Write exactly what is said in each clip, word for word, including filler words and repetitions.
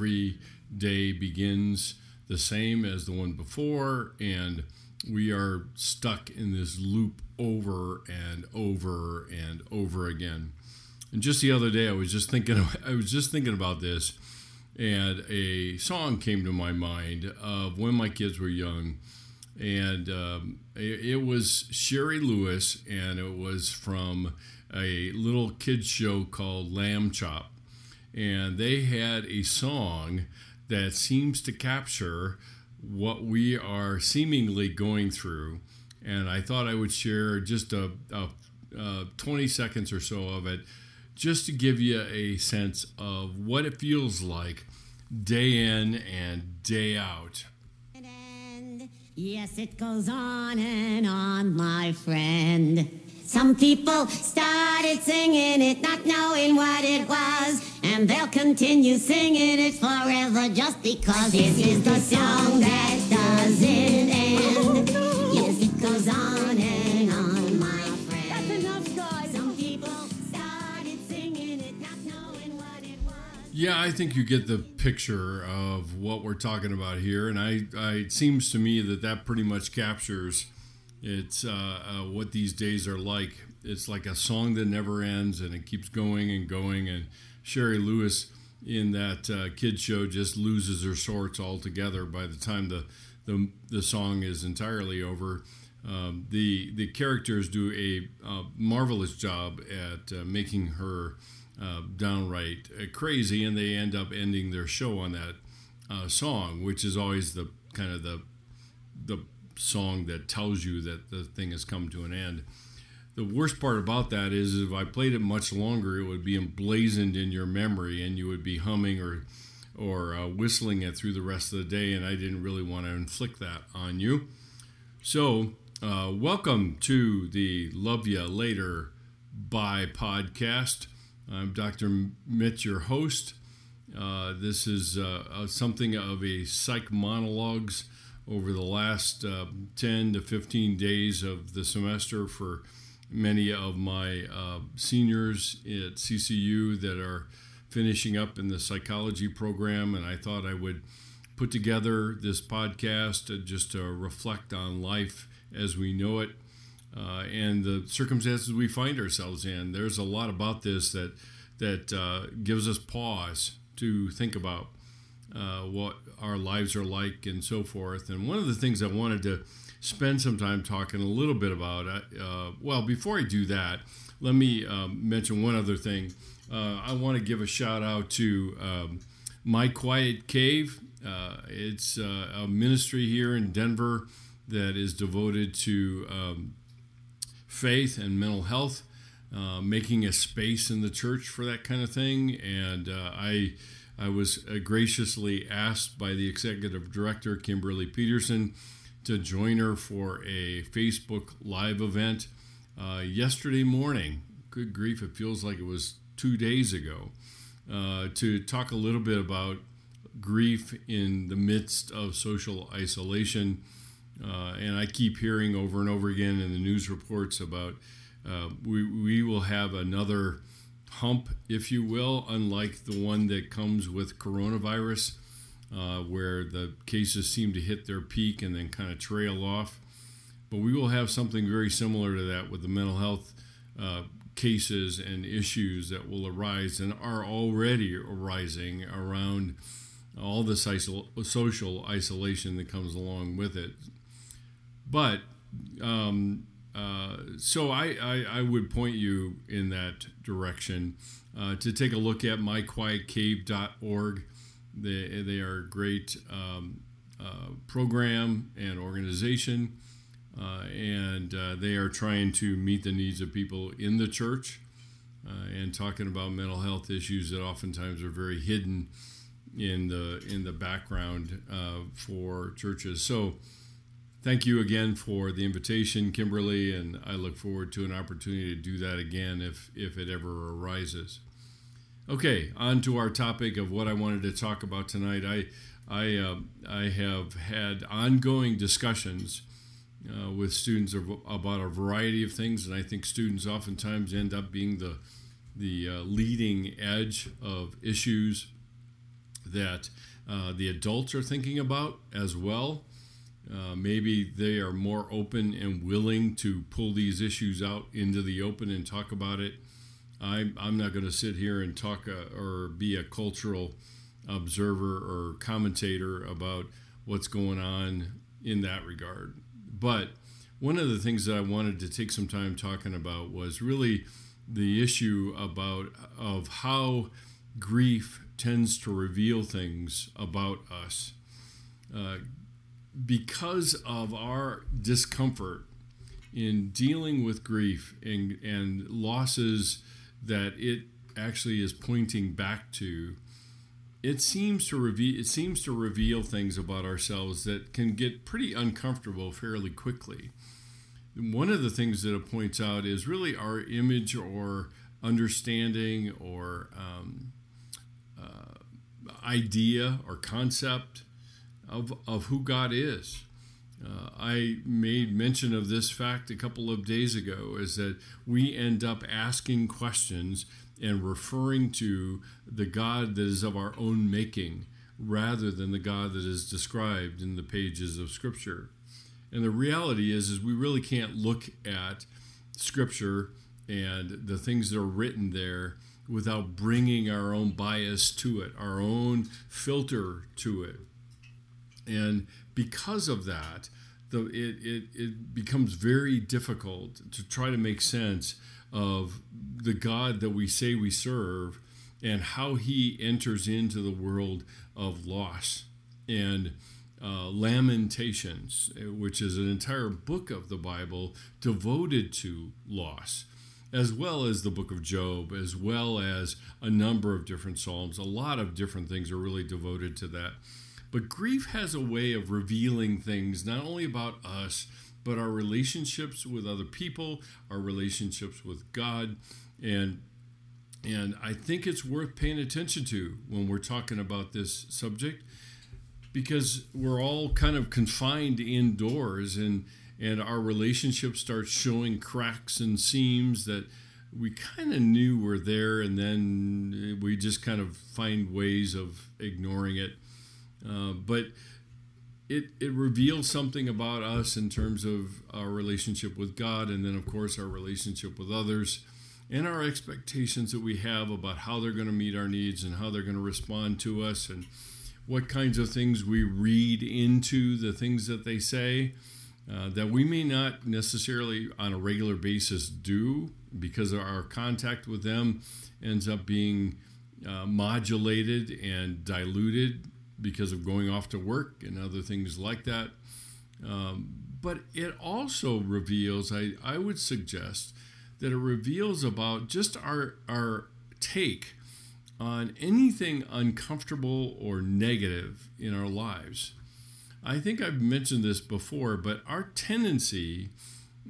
every day begins the same as the one before, and we are stuck in this loop over and over and over again. And just the other day, I was just thinking, I was just thinking about this, and a song came to my mind of when my kids were young, and um, it, it was Sherry Lewis, and it was from a little kids show called Lamb Chop, and they had a song that seems to capture what we are seemingly going through. And I thought I would share just a, a, a twenty seconds or so of it, just to give you a sense of what it feels like day in and day out. And yes, it goes on and on, my friend. Some people started singing it, not knowing what it was, and they'll continue singing it forever just because this is the song that doesn't end. Oh, no. Yes, it goes on and on, my friend. That's enough, guys. Some people started singing it, not knowing what it was. Yeah, I think you get the picture of what we're talking about here, and I, I it seems to me that that pretty much captures it's uh, uh, what these days are like. It's like a song that never ends, and it keeps going and going, and Sherry Lewis in that uh, kid show just loses her sorts altogether by the time the the, the song is entirely over. Um, the the characters do a uh, marvelous job at uh, making her uh, downright uh, crazy, and they end up ending their show on that uh, song, which is always the kind of the the song that tells you that the thing has come to an end. The worst part about that is if I played it much longer, it would be emblazoned in your memory, and you would be humming or or uh, whistling it through the rest of the day, and I didn't really want to inflict that on you. So uh, welcome to the Love Ya Later Bye podcast. I'm Doctor Mitch, your host. Uh, this is uh, something of a psych monologues over the last uh, ten to fifteen days of the semester for many of my uh, seniors at C C U that are finishing up in the psychology program. And I thought I would put together this podcast just to reflect on life as we know it uh, and the circumstances we find ourselves in. There's a lot about this that, that uh, gives us pause to think about Uh, what our lives are like and so forth. And one of the things I wanted to spend some time talking a little bit about, uh, well, before I do that, let me um, mention one other thing. Uh, I want to give a shout out to um, My Quiet Cave. Uh, it's uh, a ministry here in Denver that is devoted to um, faith and mental health, uh, making a space in the church for that kind of thing. And uh, I... I was graciously asked by the executive director, Kimberly Peterson, to join her for a Facebook Live event uh, yesterday morning. Good grief, it feels like it was two days ago, uh, to talk a little bit about grief in the midst of social isolation. Uh, and I keep hearing over and over again in the news reports about uh, we, we will have another hump, if you will, unlike the one that comes with coronavirus, uh, where the cases seem to hit their peak and then kind of trail off. But we will have something very similar to that with the mental health uh, cases and issues that will arise and are already arising around all this isol- social isolation that comes along with it. But um, Uh, so I, I, I would point you in that direction uh, to take a look at my quiet cave dot org. They, they are a great um, uh, program and organization, uh, and uh, they are trying to meet the needs of people in the church uh, and talking about mental health issues that oftentimes are very hidden in the, in the background uh, for churches. So thank you again for the invitation, Kimberly, and I look forward to an opportunity to do that again if, if it ever arises. Okay, on to our topic of what I wanted to talk about tonight. I I uh, I have had ongoing discussions uh, with students about a variety of things, and I think students oftentimes end up being the the uh, leading edge of issues that uh, the adults are thinking about as well. Uh, maybe they are more open and willing to pull these issues out into the open and talk about it. I, I'm not going to sit here and talk a, or be a cultural observer or commentator about what's going on in that regard. But one of the things that I wanted to take some time talking about was really the issue about of how grief tends to reveal things about us. Uh, because of our discomfort in dealing with grief and, and losses that it actually is pointing back to, it seems to reveal it seems to reveal things about ourselves that can get pretty uncomfortable fairly quickly. One of the things that it points out is really our image or understanding or um, uh, idea or concept of of who God is. Uh, I made mention of this fact a couple of days ago, is that we end up asking questions and referring to the God that is of our own making rather than the God that is described in the pages of Scripture. And the reality is, is we really can't look at Scripture and the things that are written there without bringing our own bias to it, our own filter to it. And because of that, the, it, it, it becomes very difficult to try to make sense of the God that we say we serve and how he enters into the world of loss and uh, Lamentations, which is an entire book of the Bible devoted to loss, as well as the book of Job, as well as a number of different Psalms. A lot of different things are really devoted to that. But grief has a way of revealing things, not only about us, but our relationships with other people, our relationships with God. And, and I think it's worth paying attention to when we're talking about this subject, because we're all kind of confined indoors, and, and our relationships start showing cracks and seams that we kind of knew were there, and then we just kind of find ways of ignoring it. Uh, but it it reveals something about us in terms of our relationship with God, and then, of course, our relationship with others and our expectations that we have about how they're going to meet our needs and how they're going to respond to us and what kinds of things we read into the things that they say uh, that we may not necessarily on a regular basis do, because our contact with them ends up being uh, modulated and diluted because of going off to work and other things like that. Um, but it also reveals, I, I would suggest, that it reveals about just our, our take on anything uncomfortable or negative in our lives. I think I've mentioned this before, but our tendency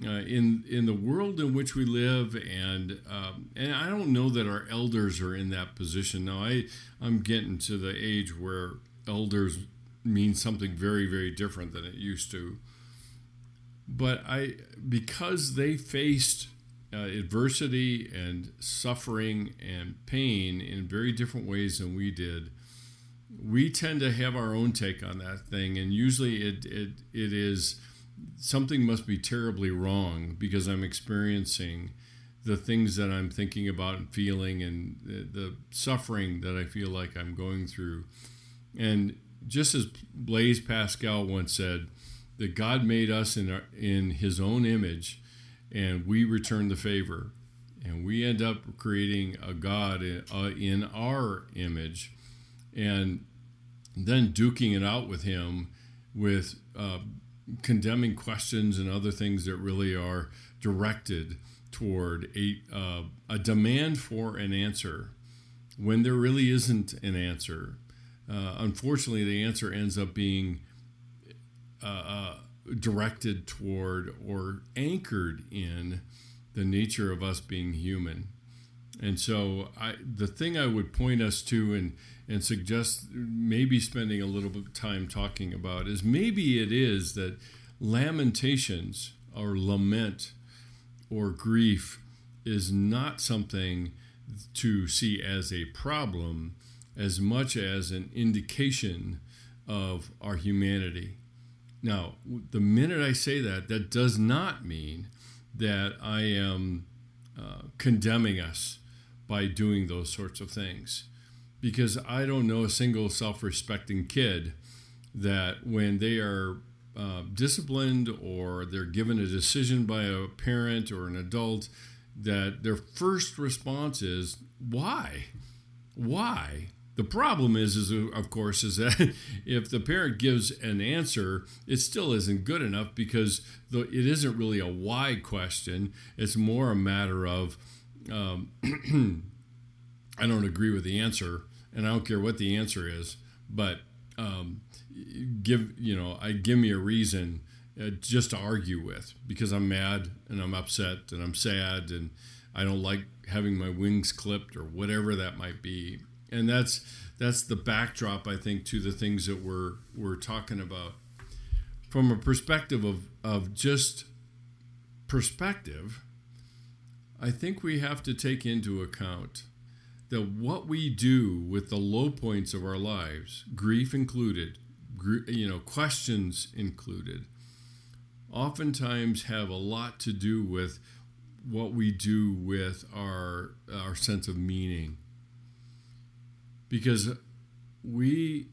uh, in, in the world in which we live, and um, and I don't know that our elders are in that position. Now, I, I'm getting to the age where elders mean something very, very different than it used to. But I, because they faced uh, adversity and suffering and pain in very different ways than we did, we tend to have our own take on that thing. And usually it it, it is something must be terribly wrong because I'm experiencing the things that I'm thinking about and feeling and the, the suffering that I feel like I'm going through. And just as Blaise Pascal once said, that God made us in our, in his own image, and we return the favor. And we end up creating a God in, uh, in our image, and then duking it out with him with uh, condemning questions and other things that really are directed toward a, uh, a demand for an answer when there really isn't an answer. Uh, unfortunately, the answer ends up being uh, uh, directed toward or anchored in the nature of us being human. And so I, the thing I would point us to and, and suggest maybe spending a little bit of time talking about is maybe it is that lamentations or lament or grief is not something to see as a problem, as much as an indication of our humanity. Now, the minute I say that, that does not mean that I am uh, condemning us by doing those sorts of things, because I don't know a single self-respecting kid that when they are uh, disciplined or they're given a decision by a parent or an adult, that their first response is, why? Why? The problem is, is, of course, is that if the parent gives an answer, it still isn't good enough, because though it isn't really a why question, it's more a matter of, um, I don't agree with the answer, and I don't care what the answer is, but um, give, you know, I give me a reason uh, just to argue with, because I'm mad and I'm upset and I'm sad and I don't like having my wings clipped or whatever that might be. And that's that's the backdrop, I think, to the things that we're we're talking about. From a perspective of, of just perspective, I think we have to take into account that what we do with the low points of our lives, grief included, gr- you know, questions included, oftentimes have a lot to do with what we do with our our sense of meaning. Because we,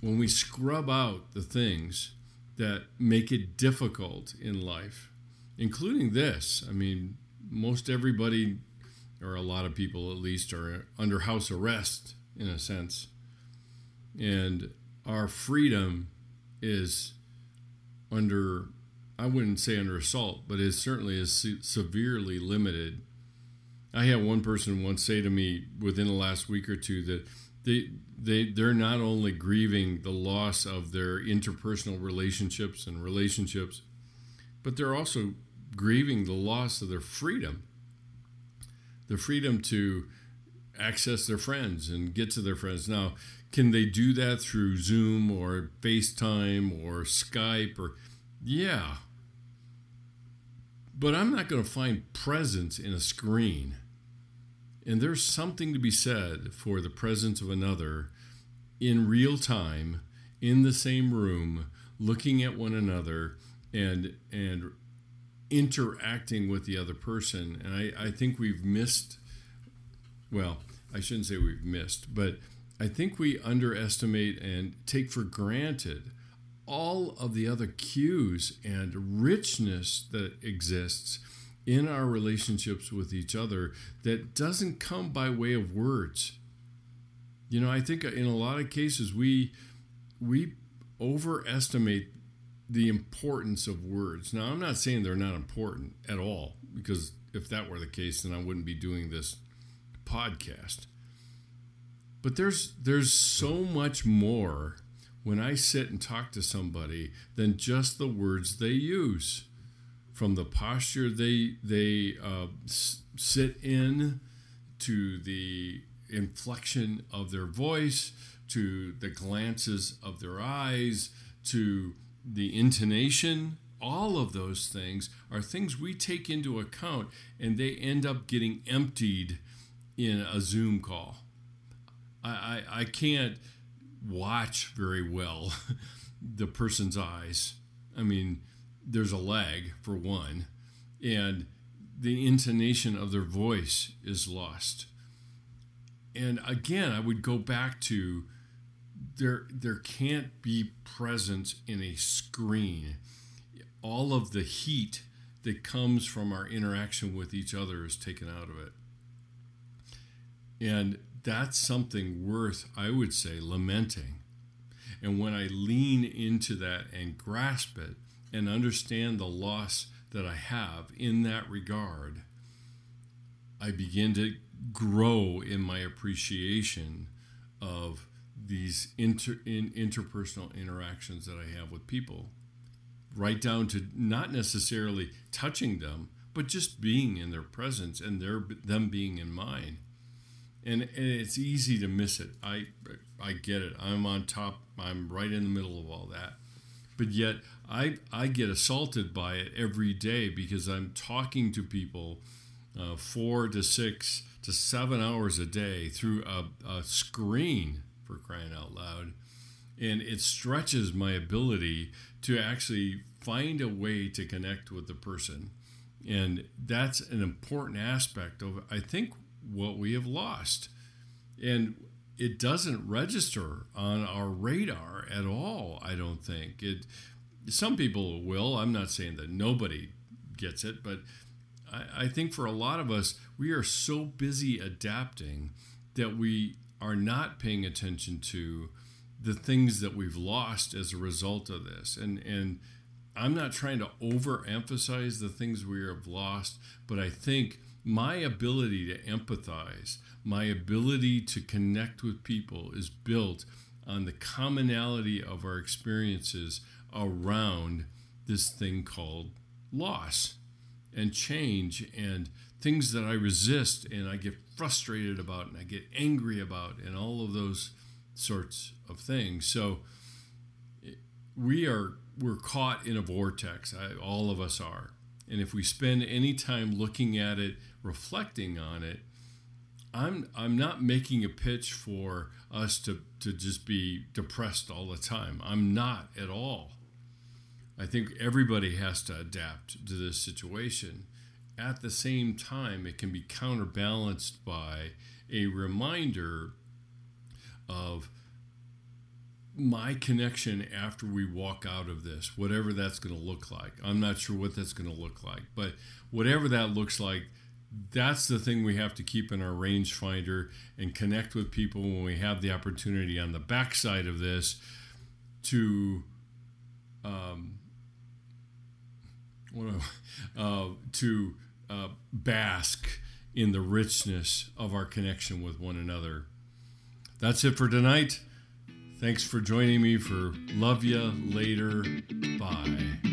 when we scrub out the things that make it difficult in life, including this, I mean, most everybody, or a lot of people at least, are under house arrest in a sense. And our freedom is under, I wouldn't say under assault, but it certainly is severely limited. I had one person once say to me within the last week or two that they, they, they're not only grieving the loss of their interpersonal relationships and relationships, but they're also grieving the loss of their freedom, the freedom to access their friends and get to their friends. Now, can they do that through Zoom or FaceTime or Skype? Or yeah. But I'm not going to find presence in a screen. And there's something to be said for the presence of another in real time, in the same room, looking at one another and and interacting with the other person. And I, I think we've missed, well, I shouldn't say we've missed, but I think we underestimate and take for granted all of the other cues and richness that exists in our relationships with each other that doesn't come by way of words. You know, I think in a lot of cases we we overestimate the importance of words. Now, I'm not saying they're not important at all, because if that were the case, then I wouldn't be doing this podcast. But there's there's so much more when I sit and talk to somebody than just the words they use, from the posture they they uh, s- sit in, to the inflection of their voice, to the glances of their eyes, to the intonation. All of those things are things we take into account, and they end up getting emptied in a Zoom call. I, I, I can't watch very well the person's eyes. I mean, there's a lag for one, and the intonation of their voice is lost. And again, I would go back to there there can't be presence in a screen. All of the heat that comes from our interaction with each other is taken out of it. And that's something worth, I would say, lamenting. And when I lean into that and grasp it and understand the loss that I have in that regard, I begin to grow in my appreciation of these inter, in, interpersonal interactions that I have with people, right down to not necessarily touching them, but just being in their presence and their them being in mine. And, and it's easy to miss it. I I get it. I'm on top. I'm right in the middle of all that. But yet I I get assaulted by it every day, because I'm talking to people uh, four to six to seven hours a day through a, a screen, for crying out loud. And it stretches my ability to actually find a way to connect with the person. And that's an important aspect of, I think, what we have lost. And it doesn't register on our radar at all, I don't think. It. Some people will. I'm not saying that nobody gets it, but I, I think for a lot of us, we are so busy adapting that we are not paying attention to the things that we've lost as a result of this. And and I'm not trying to overemphasize the things we have lost, but I think my ability to empathize, my ability to connect with people is built on the commonality of our experiences around this thing called loss and change and things that I resist and I get frustrated about and I get angry about and all of those sorts of things. So we are we're caught in a vortex. I, all of us are. And if we spend any time looking at it, reflecting on it, I'm I'm not making a pitch for us to, to just be depressed all the time. I'm not at all. I think everybody has to adapt to this situation. At the same time, it can be counterbalanced by a reminder of my connection after we walk out of this, whatever that's going to look like. I'm not sure what that's going to look like, but whatever that looks like, that's the thing we have to keep in our rangefinder and connect with people when we have the opportunity on the backside of this to, um, what I, uh, to uh, bask in the richness of our connection with one another. That's it for tonight. Thanks for joining me for Love Ya Later Bye.